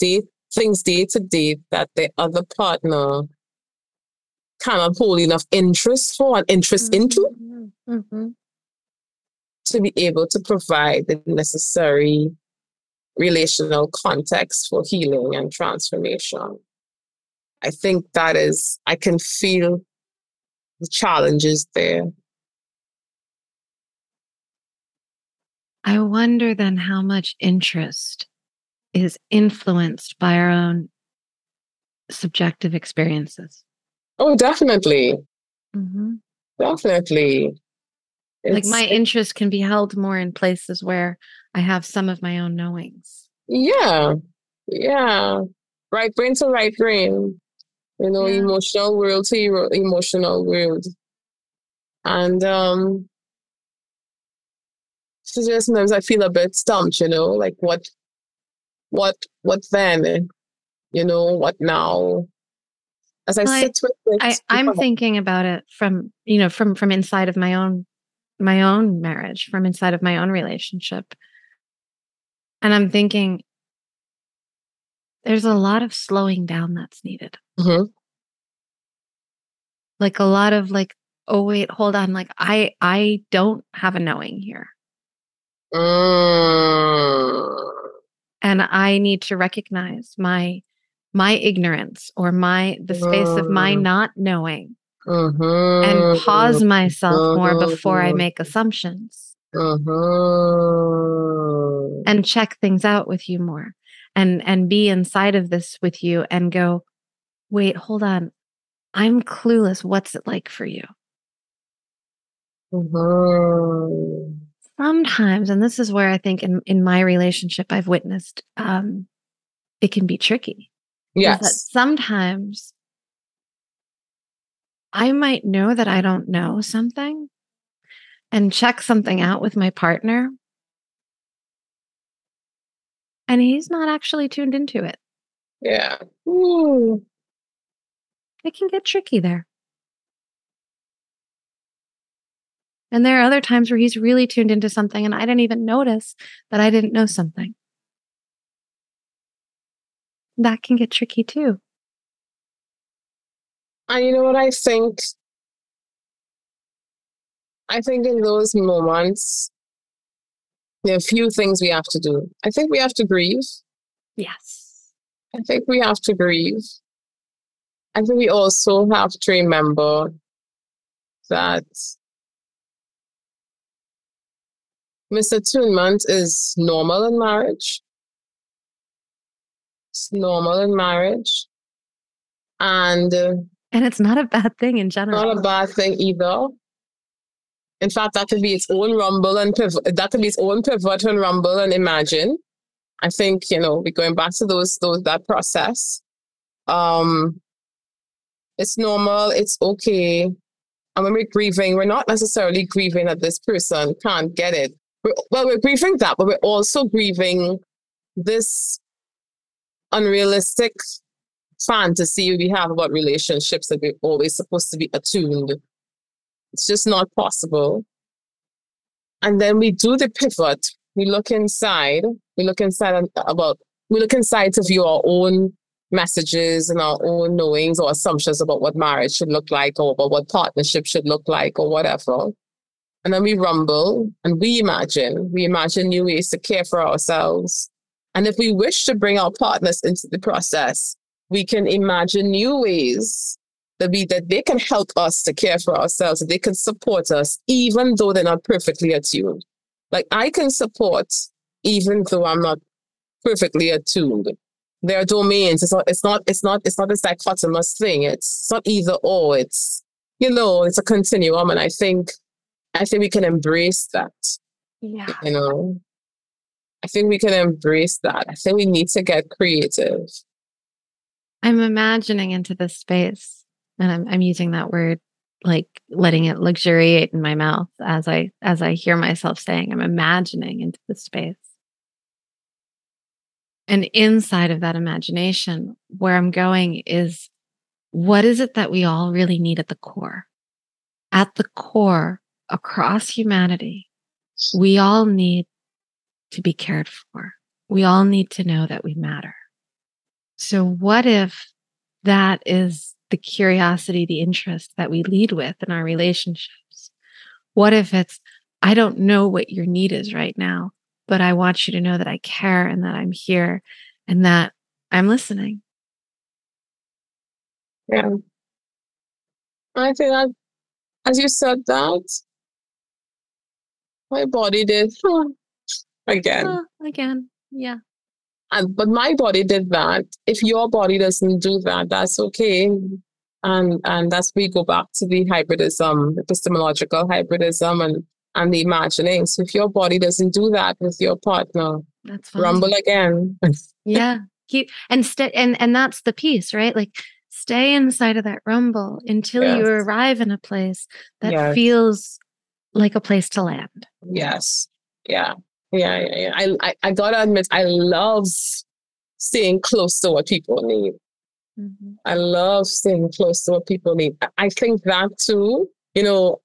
things day to day that the other partner cannot hold enough interest for and interest into to be able to provide the necessary relational context for healing and transformation. I think that is, I can feel the challenges there. I wonder then how much interest is influenced by our own subjective experiences. Oh, definitely. Mm-hmm. Definitely. Like my interest can be held more in places where I have some of my own knowings. Yeah. Yeah. Right brain to right brain. You know, yeah. Emotional world to emotional world. And so just sometimes I feel a bit stumped, you know, like what then, you know, what now? As I sit with it, I'm thinking about it from, you know, from inside of my own marriage, from inside of my own relationship. And I'm thinking there's a lot of slowing down that's needed. Mm-hmm. Like a lot of like, oh wait, hold on. Like I don't have a knowing here. And I need to recognize my ignorance or the space of my not knowing, and pause myself more before I make assumptions, and check things out with you more, and be inside of this with you and go, wait, hold on, I'm clueless. What's it like for you? Sometimes, and this is where I think in my relationship I've witnessed it can be tricky. Yes. That sometimes I might know that I don't know something and check something out with my partner, and he's not actually tuned into it. Yeah. Ooh. It can get tricky there. And there are other times where he's really tuned into something and I didn't even notice that I didn't know something. That can get tricky too. And you know what I think? I think in those moments, there are a few things we have to do. I think we have to grieve. Yes. I think we have to grieve. I think we also have to remember that misattunement is normal in marriage. It's normal in marriage. And it's not a bad thing in general. Not a bad thing either. In fact, that could be its own rumble and pivot. That could be its own pivot and rumble and imagine. I think, you know, we're going back to that process. It's normal. It's okay. And when we're grieving, we're not necessarily grieving that this person can't get it. We're grieving that, but we're also grieving this unrealistic fantasy we have about relationships that we're always supposed to be attuned. It's just not possible. And then we do the pivot. We look inside. We look inside to view our own messages and our own knowings or assumptions about what marriage should look like or about what partnership should look like or whatever. And then we rumble and we imagine. We imagine new ways to care for ourselves. And if we wish to bring our partners into the process, we can imagine new ways that they can help us to care for ourselves, that they can support us, even though they're not perfectly attuned. Like, I can support even though I'm not perfectly attuned. There are domains. It's not a dichotomous thing. It's not either or. It's, you know, it's a continuum. And I think we can embrace that. Yeah. You know, I think we can embrace that. I think we need to get creative. I'm imagining into this space, and I'm using that word, like letting it luxuriate in my mouth as I hear myself saying, I'm imagining into the space. And inside of that imagination, where I'm going is, what is it that we all really need at the core? At the core, across humanity, we all need to be cared for. We all need to know that we matter. So what if that is the curiosity, the interest that we lead with in our relationships? What if it's, I don't know what your need is right now, but I want you to know that I care and that I'm here and that I'm listening. Yeah. I think that as you said that, my body did again. Yeah. But my body did that. If your body doesn't do that, that's okay. And that's where we go back to the hybridism, epistemological hybridism and the imagining. So if your body doesn't do that with your partner, that's fine. Rumble again. Yeah. And that's the piece, right? Like, stay inside of that rumble until you arrive in a place that feels like a place to land. Yes. Yeah. Yeah. I gotta admit, I love staying close to what people need. Mm-hmm. I love staying close to what people need. I think that too, you know,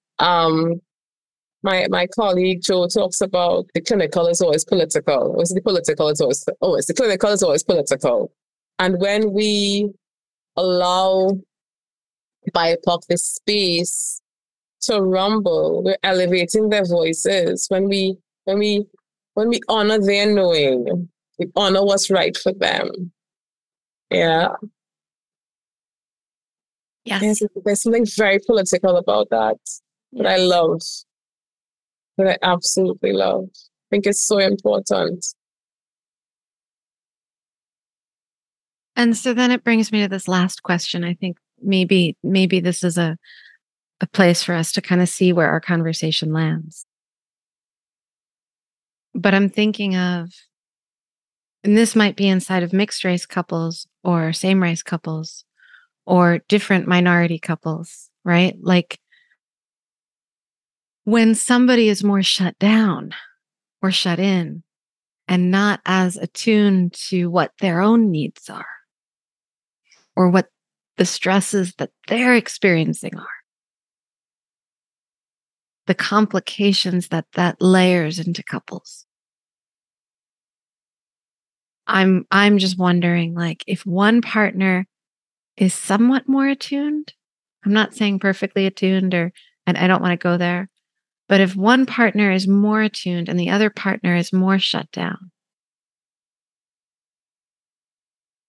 my colleague Joe talks about the clinical is always political. Or the political is always, the clinical is always political. And when we allow BIPOC this space to rumble, we're elevating their voices. When we honor their knowing, we honor what's right for them. Yeah. Yes. There's something very political about that that I love, that I absolutely love. I think it's so important. And so then it brings me to this last question. I think maybe this is a place for us to kind of see where our conversation lands. But I'm thinking of, and this might be inside of mixed race couples or same race couples or different minority couples, right? Like, when somebody is more shut down or shut in and not as attuned to what their own needs are or what the stresses that they're experiencing are, the complications that layers into couples. I'm just wondering, like, if one partner is somewhat more attuned, I'm not saying perfectly attuned, and I don't want to go there, But if one partner is more attuned and the other partner is more shut down,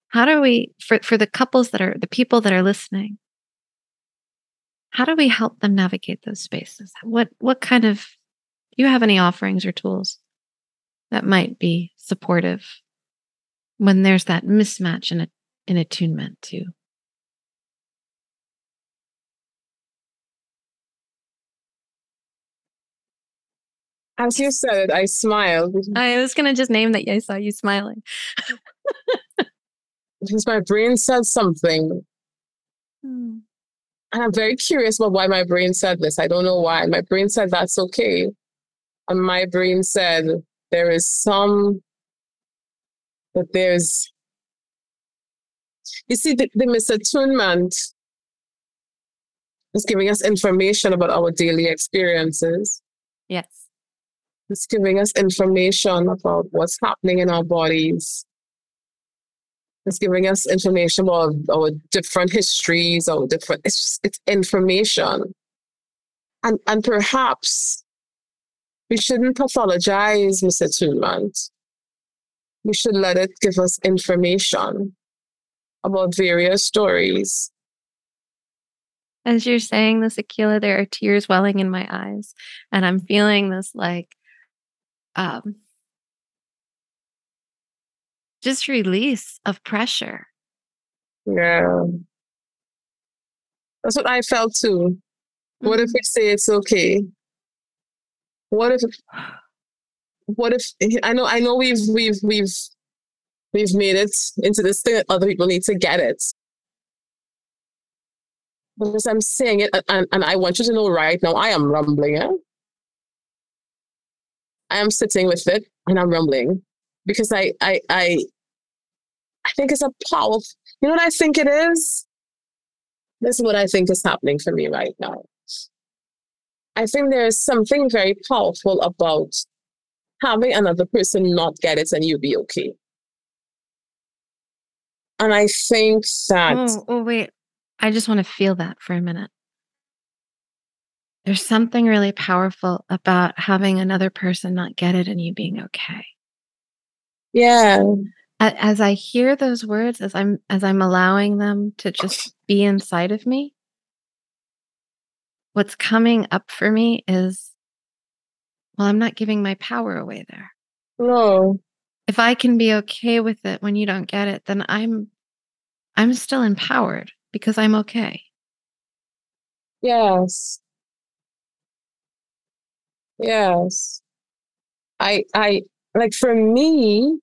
how do we, for the couples that are, the people that are listening, how do we help them navigate those spaces? What kind of, do you have any offerings or tools that might be supportive when there's that mismatch in attunement too? As you said it, I smiled. I was going to just name that I saw you smiling. Because my brain said something. And I'm very curious about why my brain said this. I don't know why. My brain said, that's okay. And my brain said, you see, the misattunement is giving us information about our daily experiences. Yes. It's giving us information about what's happening in our bodies. It's giving us information about our different histories, it's information. And perhaps we shouldn't pathologize misattunement. We should let it give us information about various stories. As you're saying this, Akila, there are tears welling in my eyes. And I'm feeling this just release of pressure. Yeah. That's what I felt too. What if we say it's okay? What if I know we've made it into this thing that other people need to get it. But as I'm saying it, and I want you to know right now, I am rumbling, yeah? I am sitting with it and I'm rumbling. Because I think it's a powerful, you know what I think it is? This is what I think is happening for me right now. I think there is something very powerful about having another person not get it and you be okay. And I think that... Oh, wait. I just want to feel that for a minute. There's something really powerful about having another person not get it and you being okay. Yeah. As I hear those words, as I'm allowing them to just be inside of me, what's coming up for me is, well, I'm not giving my power away there. No. If I can be okay with it when you don't get it, then I'm still empowered because I'm okay. Yes. Yes. I like for me,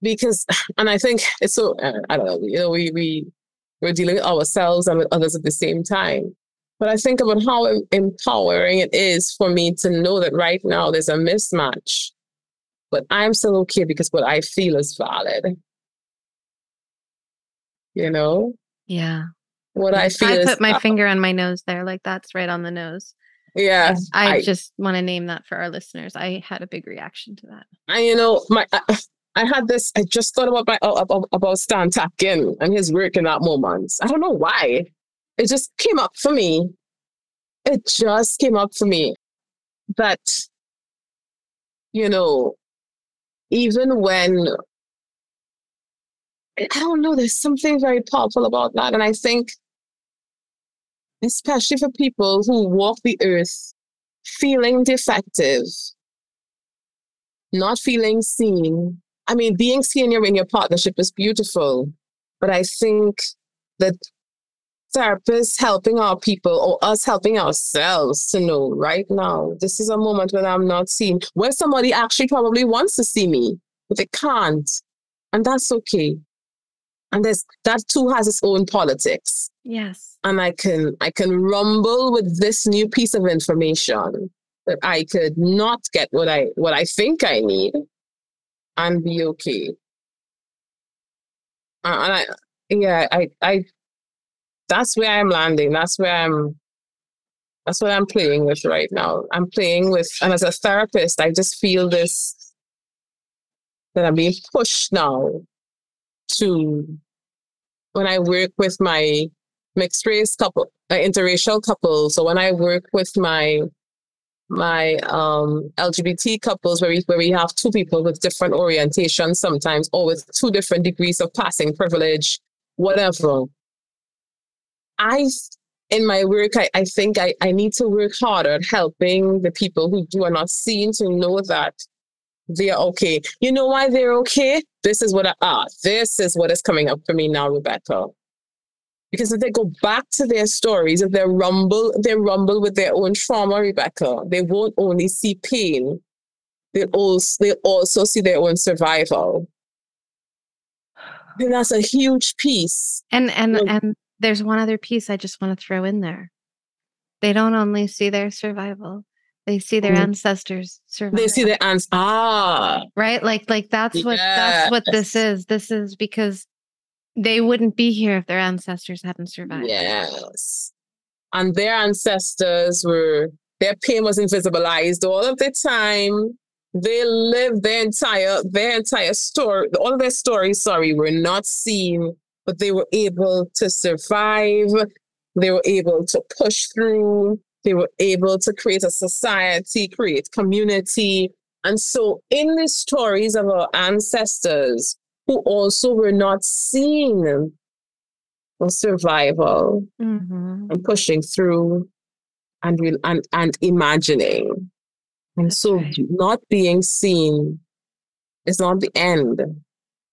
because, and I think it's so, I don't know, you know, we're dealing with ourselves and with others at the same time. But I think about how empowering it is for me to know that right now there's a mismatch, but I'm still okay because what I feel is valid. You know? Yeah. What I feel is... I put my finger on my nose there, like that's right on the nose. Yeah, I just want to name that for our listeners. I had a big reaction to that. And you know, I had this. I just thought about about Stan Tatkin and his work in that moment. I don't know why. It just came up for me. It just came up for me that, you know, even when I don't know, there's something very powerful about that, and I think, especially for people who walk the earth feeling defective, not feeling seen. I mean, being seen in your partnership is beautiful, but I think that therapists helping our people or us helping ourselves to know right now, this is a moment when I'm not seen, where somebody actually probably wants to see me, but they can't. And that's okay. And that too has its own politics. Yes. And I can rumble with this new piece of information that I could not get what I think I need and be okay. And that's where I'm landing. That's what I'm playing with right now. I'm playing with, and as a therapist, I just feel this, that I'm being pushed now to, when I work with my mixed race couple, an interracial couple. So when I work with my LGBT couples where we have two people with different orientations sometimes, or with two different degrees of passing privilege, whatever. In my work, I think I need to work harder at helping the people who are not seen to know that they are okay. You know why they're okay? This is what is coming up for me now, Rebecca. Because if they go back to their stories, if they rumble with their own trauma, Rebecca, they won't only see pain, they also see their own survival. And that's a huge piece. And there's one other piece I just want to throw in there. They don't only see their survival. They see their ancestors survive. They see their ancestors. Ah. Right? Like that's what this is. This is because they wouldn't be here if their ancestors hadn't survived. Yes. And their ancestors their pain was invisibilized all of the time. They lived their entire story. All of their stories, were not seen, but they were able to survive. They were able to push through. They were able to create a society, create community. And so in the stories of our ancestors, who also were not seen, for survival, and pushing through and imagining. And so not being seen is not the end.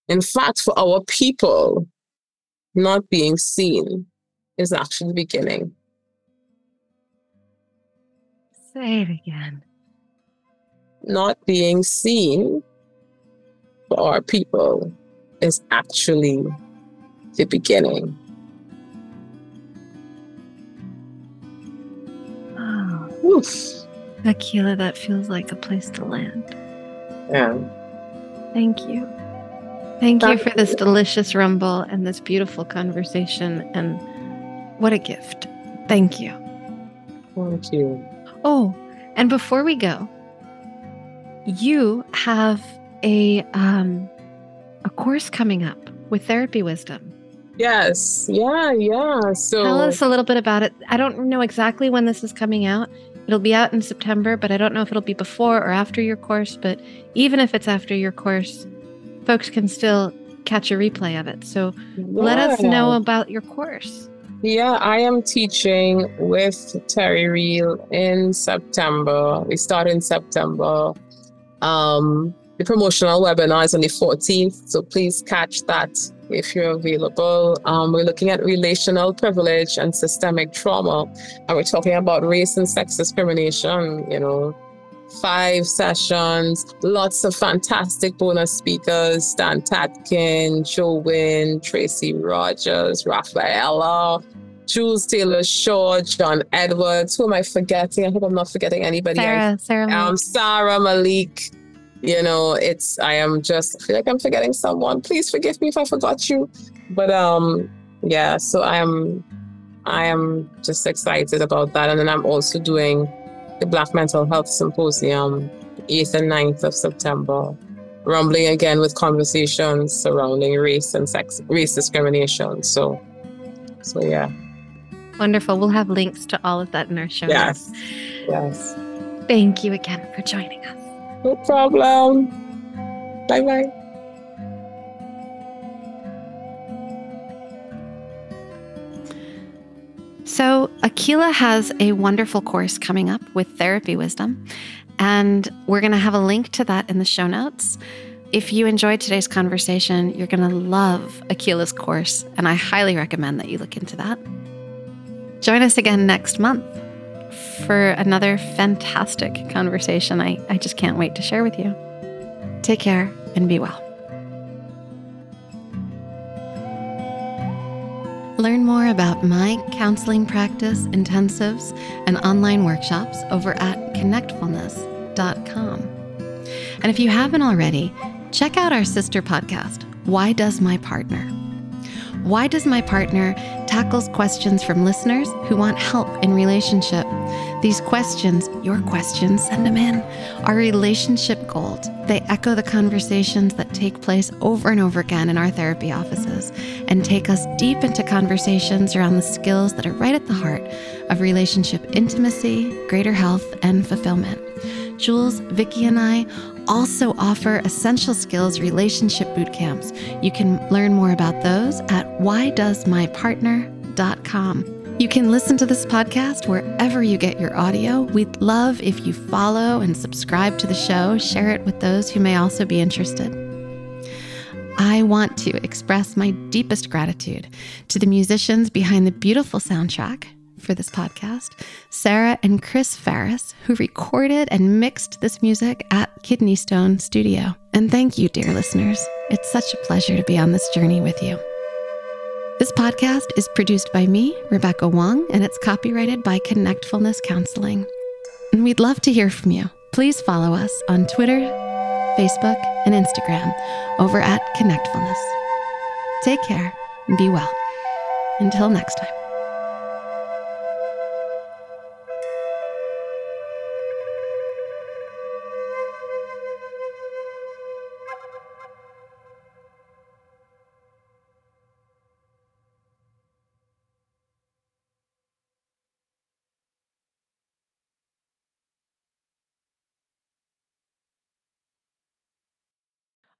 In fact, for our people, not being seen is actually the beginning. Say it again. Not being seen for our people is actually the beginning. Oh. Oof. Akila, that feels like a place to land. Yeah. Thank you. Thank you for this delicious rumble and this beautiful conversation. And what a gift. Thank you. Thank you. Oh, and before we go, you have a course coming up with Therapy Wisdom. Yes. Yeah. So tell us a little bit about it. I don't know exactly when this is coming out. It'll be out in September, but I don't know if it'll be before or after your course. But even if it's after your course, folks can still catch a replay of it. So let us know about your course. Yeah, I am teaching with Terry Real in September. We start in September. The promotional webinar is on the 14th, so please catch that if you're available. We're looking at relational privilege and systemic trauma, and we're talking about race and sex discrimination, 5 sessions, lots of fantastic bonus speakers: Stan Tatkin, Joe Wynn, Tracy Rogers, Rafaela, Jules Taylor-Shaw, John Edwards. Who am I forgetting? I hope I'm not forgetting anybody. Sarah Malik. I feel like I'm forgetting someone. Please forgive me if I forgot you. But so I am just excited about that. And then I'm also doing the Black Mental Health Symposium, 8th and 9th of September, rumbling again with conversations surrounding race and race discrimination. So yeah. Wonderful. We'll have links to all of that in our show notes. Yes. Thank you again for joining us. No problem. Bye-bye. So Akila has a wonderful course coming up with Therapy Wisdom, and we're going to have a link to that in the show notes. If you enjoyed today's conversation, you're going to love Akila's course, and I highly recommend that you look into that. Join us again next month for another fantastic conversation. I just can't wait to share with you. Take care and be well. Learn more about my counseling practice, intensives, and online workshops over at connectfulness.com. And if you haven't already, check out our sister podcast, Why Does My Partner? Why Does My Partner tackles questions from listeners who want help in relationship. These questions, your questions, send them in, are relationship gold. They echo the conversations that take place over and over again in our therapy offices and take us deep into conversations around the skills that are right at the heart of relationship intimacy, greater health, and fulfillment. Jules, Vicky, and I also offer essential skills relationship boot camps. You can learn more about those at WhyDoesMyPartner.com. You can listen to this podcast wherever you get your audio. We'd love if you follow and subscribe to the show. Share it with those who may also be interested. I want to express my deepest gratitude to the musicians behind the beautiful soundtrack for this podcast, Sarah and Chris Ferris, who recorded and mixed this music at Kidney Stone Studio. And thank you, dear listeners. It's such a pleasure to be on this journey with you. This podcast is produced by me, Rebecca Wong, and it's copyrighted by Connectfulness Counseling. And we'd love to hear from you. Please follow us on Twitter, Facebook, and Instagram over at Connectfulness. Take care and be well. Until next time.